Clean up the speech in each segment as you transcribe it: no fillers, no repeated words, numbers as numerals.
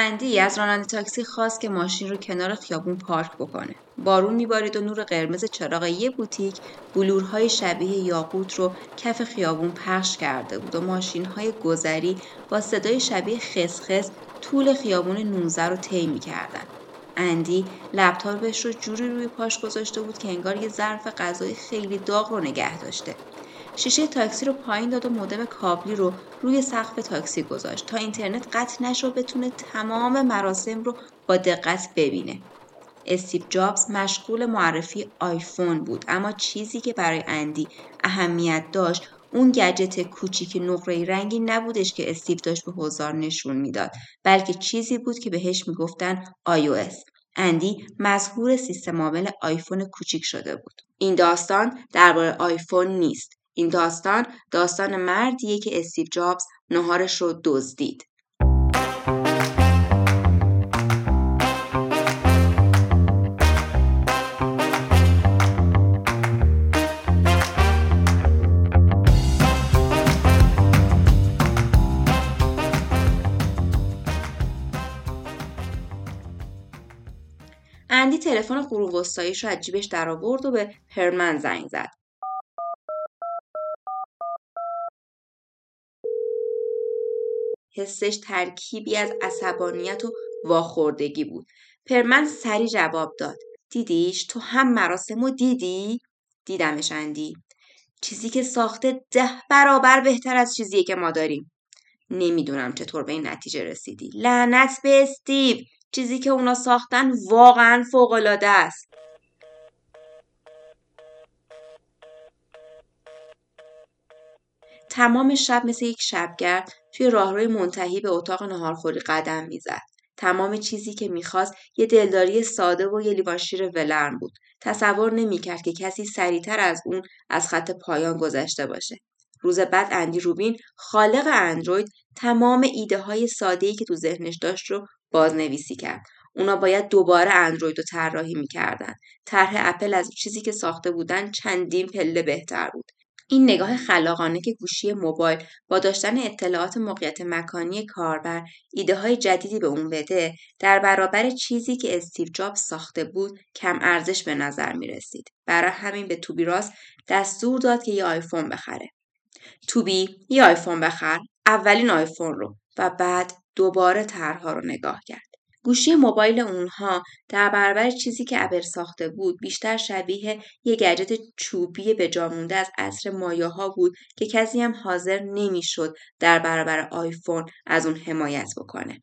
اندی از راننده تاکسی خواست که ماشین رو کنار خیابون پارک بکنه. بارون میبارید و نور قرمز چراغ یه بوتیک بلورهای شبیه یاقوت رو کف خیابون پخش کرده بود و ماشین‌های گذری با صدای شبیه خسخس طول خیابون 19 رو طی می‌کردن. اندی لپتاپش رو جوری روی پاش گذاشته بود که انگار یه ظرف غذای خیلی داغ رو نگه داشته. شیشه تاکسی رو پایین داد و مودم کابلی رو روی سقف تاکسی گذاشت تا اینترنت قطع نشه و بتونه تمام مراسم رو با دقت ببینه. استیو جابز مشغول معرفی آیفون بود، اما چیزی که برای اندی اهمیت داشت اون گجت کوچیک نقره‌ای رنگی نبودش که استیو داشت به حضار نشون میداد، بلکه چیزی بود که بهش میگفتن iOS. اندی مسحور سیستم عامل آیفون کوچیک شده بود. این داستان درباره آیفون نیست. این داستان مردیه که استیو جابز ناهارش رو دزدید. اندی تلفن غروب وسطاییش رو از جیبش در آورد و به هرمن زنگ زد. حسش ترکیبی از عصبانیت و واخوردگی بود. پرمن سریع جواب داد. دیدیش؟ تو هم مراسمو دیدی؟ دیدمش اندی. چیزی که ساخته 10 برابر بهتر از چیزیه که ما داریم. نمیدونم چطور به این نتیجه رسیدی. لعنت به استیو. چیزی که اونا ساختن واقعا فوق‌العاده است. تمام شب مثل یک شبگرد توی راهروی منتهی به اتاق ناهارخوری قدم میزد. تمام چیزی که میخواست یه دلداری ساده و یه لیوان شیر ولرم بود. تصور نمیکرد که کسی سریعتر از اون از خط پایان گذشته باشه. روز بعد اندی روبین خالق اندروید تمام ایده های ساده‌ای که تو ذهنش داشت رو بازنویسی کرد. اونا باید دوباره اندروید رو طراحی میکردن. طرح اپل از چیزی که ساخته بودن چندین پله بهتر بود. این نگاه خلاقانه که گوشی موبایل با داشتن اطلاعات موقعیت مکانی کاربر ایده های جدیدی به اون بده، در برابر چیزی که استیو جابز ساخته بود کم ارزش به نظر می رسید. برای همین به توبی راست دستور داد که یه آیفون بخره. توبی، یه آیفون بخر، اولین آیفون رو، و بعد دوباره طرح‌ها رو نگاه کرد. گوشی موبایل اونها در برابر چیزی که اپل ساخته بود بیشتر شبیه یه گجت چوبی به جا مونده از عصر مایاها بود که کسی هم حاضر نمیشد در برابر آیفون از اون حمایت بکنه.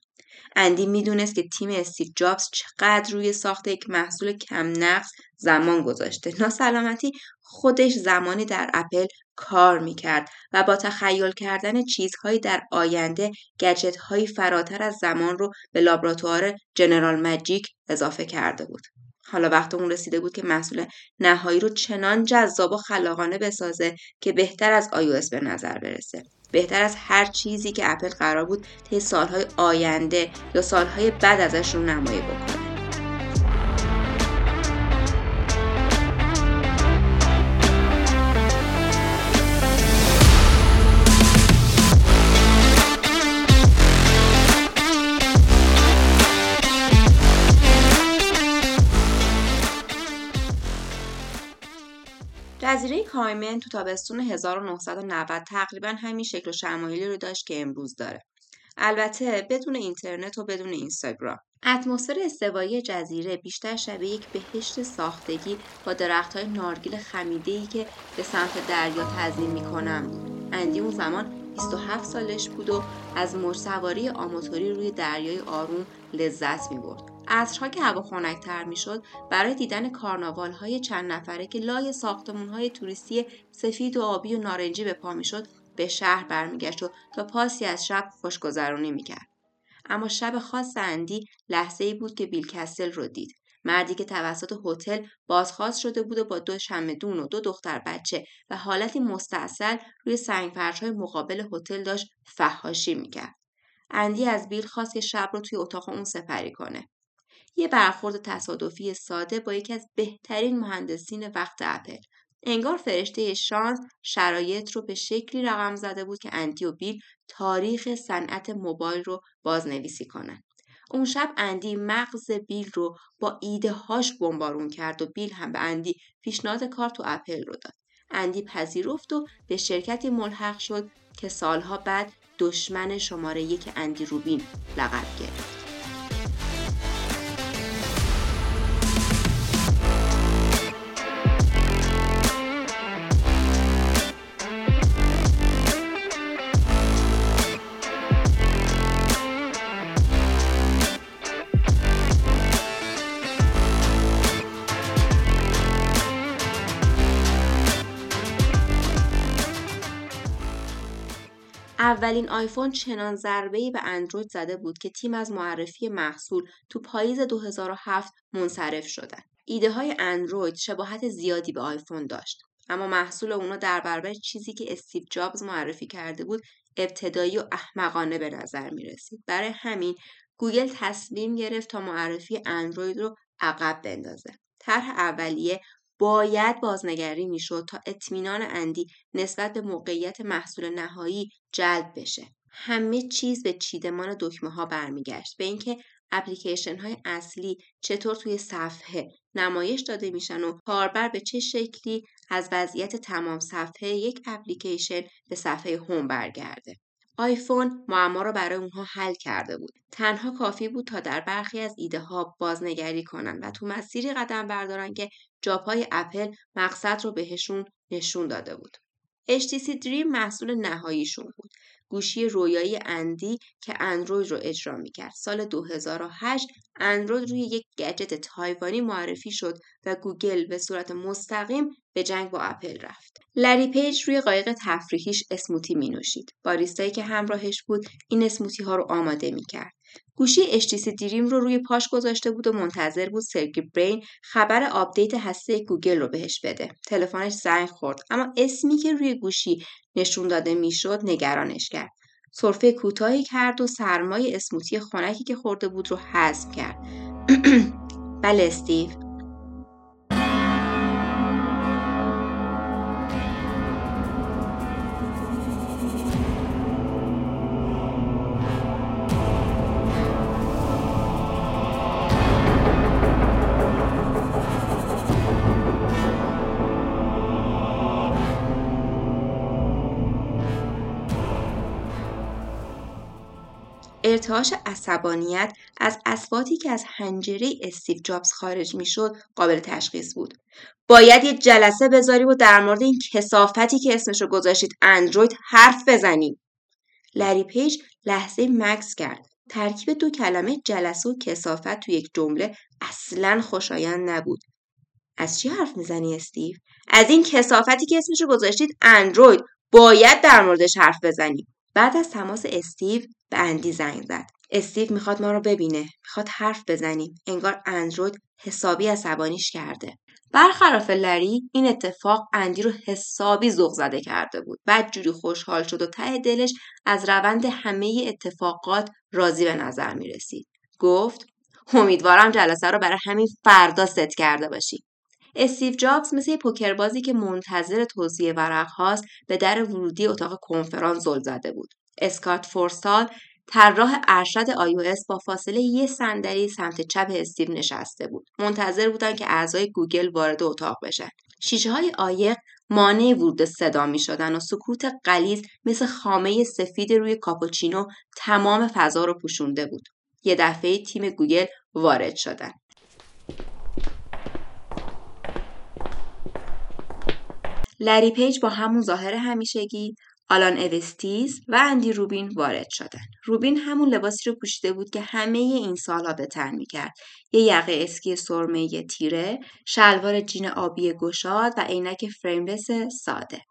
اندی میدونست که تیم استیو جابز چقدر روی ساخت یک محصول کم نقص زمان گذاشته. ناسلامتی خودش زمانی در اپل کار میکرد و با تخیل کردن چیزهایی در آینده گجت‌هایی فراتر از زمان رو به لابراتوار جنرال ماجیک اضافه کرده بود. حالا وقت اون رسیده بود که محصول نهایی رو چنان جذاب و خلاقانه بسازه که بهتر از iOS به نظر برسه. بهتر از هر چیزی که اپل قرار بود طی سالهای آینده یا سالهای بعد ازش رو نمایه بکنه. جزیره کایمن تو تابستون 1990 تقریبا همین شکل و شمایلی رو داشت که امروز داره. البته بدون اینترنت و بدون اینستاگرام. اتمسفر استوایی جزیره بیشتر شبیه یک بهشت ساختگی با درخت‌های نارگیل خمیده‌ای که به سمت دریا تزلیم می‌کنن. اندی اون زمان 27 سالش بود و از موج‌سواری آماتوری روی دریای آروم لذت می‌برد. عصرها که هوا خنک‌تر می‌شد، برای دیدن کارناوال‌های چند نفره که لای ساختمان‌های توریستی سفید و آبی و نارنجی به پا می‌شد، به شهر برمیگشت و تا پاسی از شب خوشگذرانی می‌کرد. اما شب خاص اندی لحظه‌ای بود که بیل کسل رو دید. مردی که توسط هتل بازخواست شده بود و با 2 شمعدون و 2 دختر بچه و حالتی مستعسل روی سنگفرش‌های مقابل هتل داشت فحاشی می‌کرد. اندی از بیل خواست که شب رو توی اتاق اون سپری کنه. یه برخورد تصادفی ساده با یکی از بهترین مهندسین وقت اپل. انگار فرشته شانس شرایط رو به شکلی رقم زده بود که اندی و بیل تاریخ صنعت موبایل رو بازنویسی کنن. اون شب اندی مغز بیل رو با ایده هاش بمبارون کرد و بیل هم به اندی پیشنهاد کار تو اپل رو داد. اندی پذیرفت و به شرکتی ملحق شد که سالها بعد دشمن شماره یک اندی روبین لقب گرفت. اولین آیفون چنان ضربه‌ای به اندروید زده بود که تیم از معرفی محصول تو پاییز 2007 منصرف شدن. ایده های اندروید شباهت زیادی به آیفون داشت، اما محصول اونا در برابر چیزی که استیو جابز معرفی کرده بود ابتدایی و احمقانه به نظر می رسید. برای همین گوگل تصمیم گرفت تا معرفی اندروید رو عقب بندازه. طرح اولیه باید بازنگری میشد تا اطمینان اندی نسبت به موقعیت محصول نهایی جلب بشه. همه چیز به چیدمان دکمه ها برمیگشت، به اینکه اپلیکیشن های اصلی چطور توی صفحه نمایش داده میشن و کاربر به چه شکلی از وضعیت تمام صفحه یک اپلیکیشن به صفحه هوم برگرده. آیفون معما را برای اونها حل کرده بود. تنها کافی بود تا در برخی از ایده ها بازنگری کنن و تو مسیری قدم بردارن که جاپای اپل مقصد رو بهشون نشون داده بود. HTC Dream محصول نهاییشون بود. گوشی رویایی اندی که اندروید رو اجرا میکرد. سال 2008 اندروید روی یک گجت تایوانی معرفی شد و گوگل به صورت مستقیم به جنگ با اپل رفت. لری پیج روی قایق تفریحیش اسموتی می نوشید. باریستایی که همراهش بود این اسموتی ها رو آماده می کرد. گوشی HTC Dream رو روی پاش گذاشته بود و منتظر بود سرگی برین خبر آپدیت هسته گوگل رو بهش بده. تلفنش زنگ خورد، اما اسمی که روی گوشی نشون داده میشد نگرانش کرد. سرفه کوتاهی کرد و سرمای اسموتی خنکی که خورده بود رو حذف کرد. بله استیو. ارتعاش عصبانیت از اصواتی که از حنجره استیو جابز خارج میشد قابل تشخیص بود. باید یه جلسه بذاریم و در مورد این کثافتی که اسمشو گذاشتید اندروید حرف بزنیم. لری پیج لحظه مکث کرد. ترکیب دو کلمه جلسه و کثافت تو یک جمله اصلاً خوشایند نبود. از چی حرف میزنی استیو؟ از این کثافتی که اسمشو گذاشتید اندروید، باید در موردش حرف بزنیم. بعد از تماس استیو به اندی زنگ زد. استیو میخواد ما رو ببینه، میخواد حرف بزنیم. انگار اندروید حسابی عصبانیش کرده. برخلاف لری این اتفاق اندی رو حسابی ذوق زده کرده بود. بعد جوری خوشحال شد و ته دلش از روند همه اتفاقات راضی به نظر میرسید. گفت امیدوارم جلسه رو برای همین فردا ست کرده باشی. استیو جابز مثل پوکربازی که منتظر توزیع ورق هاست به در ورودی اتاق کنفرانس زل زده بود. اسکات فورستال طراح ارشد iOS با فاصله یه صندلی سمت چپ استیو نشسته بود. منتظر بودن که اعضای گوگل وارد اتاق بشن. شیشه‌های عایق مانع ورود صدا می‌شدن و سکوت غلیظ مثل خامه سفید روی کاپوچینو تمام فضا رو پوشونده بود. یه دفعه تیم گوگل وارد شدن. لری پیج با همون ظاهر همیشگی، آلان اوستیز و اندی روبین وارد شدن. روبین همون لباسی رو پوشیده بود که همه این سال‌ها به تن می‌کرد. یه یقه اسکی سرمه‌ای تیره، شلوار جین آبی گشاد و عینک فریملس ساده.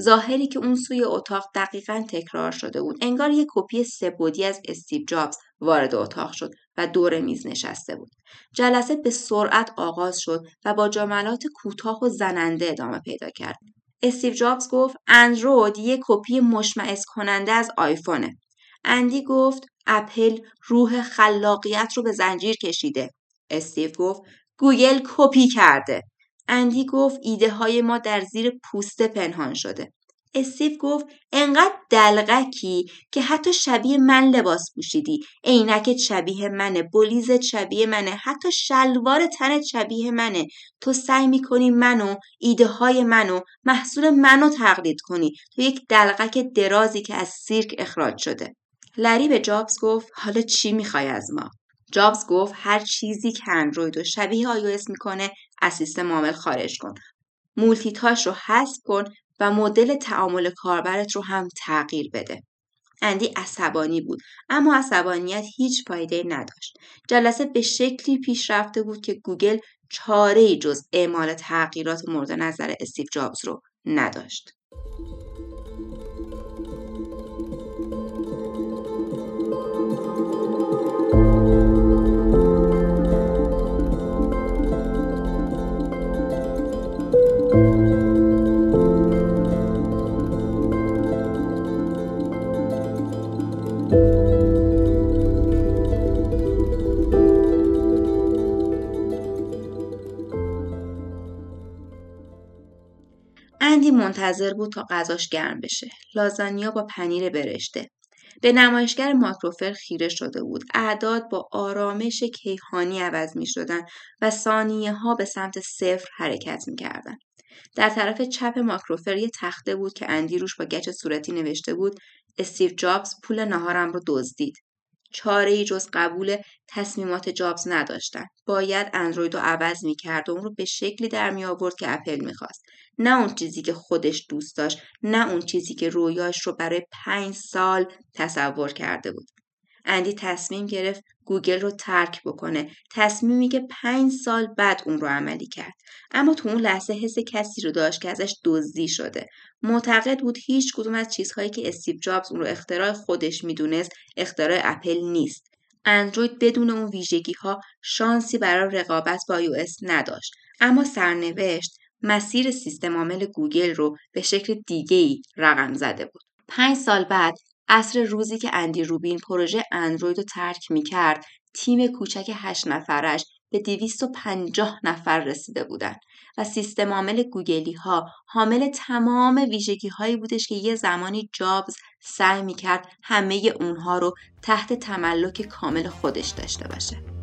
ظاهری که اون سوی اتاق دقیقاً تکرار شده بود. انگار یه کپی سه‌بعدی از استیو جابز وارد اتاق شد و دور میز نشسته بود. جلسه به سرعت آغاز شد و با جملات کوتاه و زننده ادامه پیدا کرد. استیو جابز گفت اندروید یک کپی مشمئز کننده از آیفونه. اندی گفت اپل روح خلاقیت رو به زنجیر کشیده. استیو گفت گوگل کپی کرده. اندی گفت ایده های ما در زیر پوسته پنهان شده. استیو گفت انقدر دلغکی که حتی شبیه من لباس پوشیدی، عینکت شبیه منه، بلیزت شبیه منه، حتی شلوار تنت شبیه منه. تو سعی میکنی منو، ایده های منو، محصول منو تقلید کنی، تو یک دلغک درازی که از سیرک اخراج شده. لری به جابز گفت حالا چی میخوای از ما؟ جابز گفت هر چیزی که اندروید و شبیه iOS میکنه از سیستم عامل خارج کن، مولتی تاش رو حذف کن و مدل تعامل کاربرت رو هم تغییر بده. اندی عصبانی بود، اما عصبانیت هیچ فایده‌ای نداشت. جلسه به شکلی پیش رفته بود که گوگل چاره‌ای جز اعمال تغییرات مورد نظر استیو جابز رو نداشت. منتظر بود تا غذاش گرم بشه. لازانیا با پنیر برشته. به نمایشگر ماکروفر خیره شده بود. اعداد با آرامش کیهانی عوض می شدن و ثانیه ها به سمت صفر حرکت می کردن. در طرف چپ ماکروفر یه تخته بود که اندی روش با گچ صورتی نوشته بود استیو جابز پول ناهارم رو دزدید. چاره‌ای جز قبول تصمیمات جابز نداشتن. باید اندروید رو عوض می‌کرد و اون رو به شکلی در می‌آورد که اپل می‌خواست. نه اون چیزی که خودش دوست داشت، نه اون چیزی که رویاش رو برای 5 سال تصور کرده بود. اندی تصمیم گرفت گوگل رو ترک بکنه، تصمیمی که 5 سال بعد اون رو عملی کرد. اما تو اون لحظه حس کسی رو داشت که ازش دزدی شده. معتقد بود هیچ کدوم از چیزهایی که استیو جابز اون رو اختراع خودش میدونست اختراع اپل نیست. اندروید بدون اون ویژگی‌ها شانسی برای رقابت با iOS نداشت. اما سرنوشت مسیر سیستم عامل گوگل رو به شکل دیگه‌ای رقم زده بود. 5 سال بعد، عصر روزی که اندی روبین پروژه اندروید رو ترک می‌کرد، تیم کوچک 8 نفرش به 250 نفر رسیده بودند و سیستم عامل گوگلی‌ها حامل تمام ویژگی‌هایی بودش که یه زمانی جابز سعی می‌کرد همه اونها رو تحت تملک کامل خودش داشته باشه.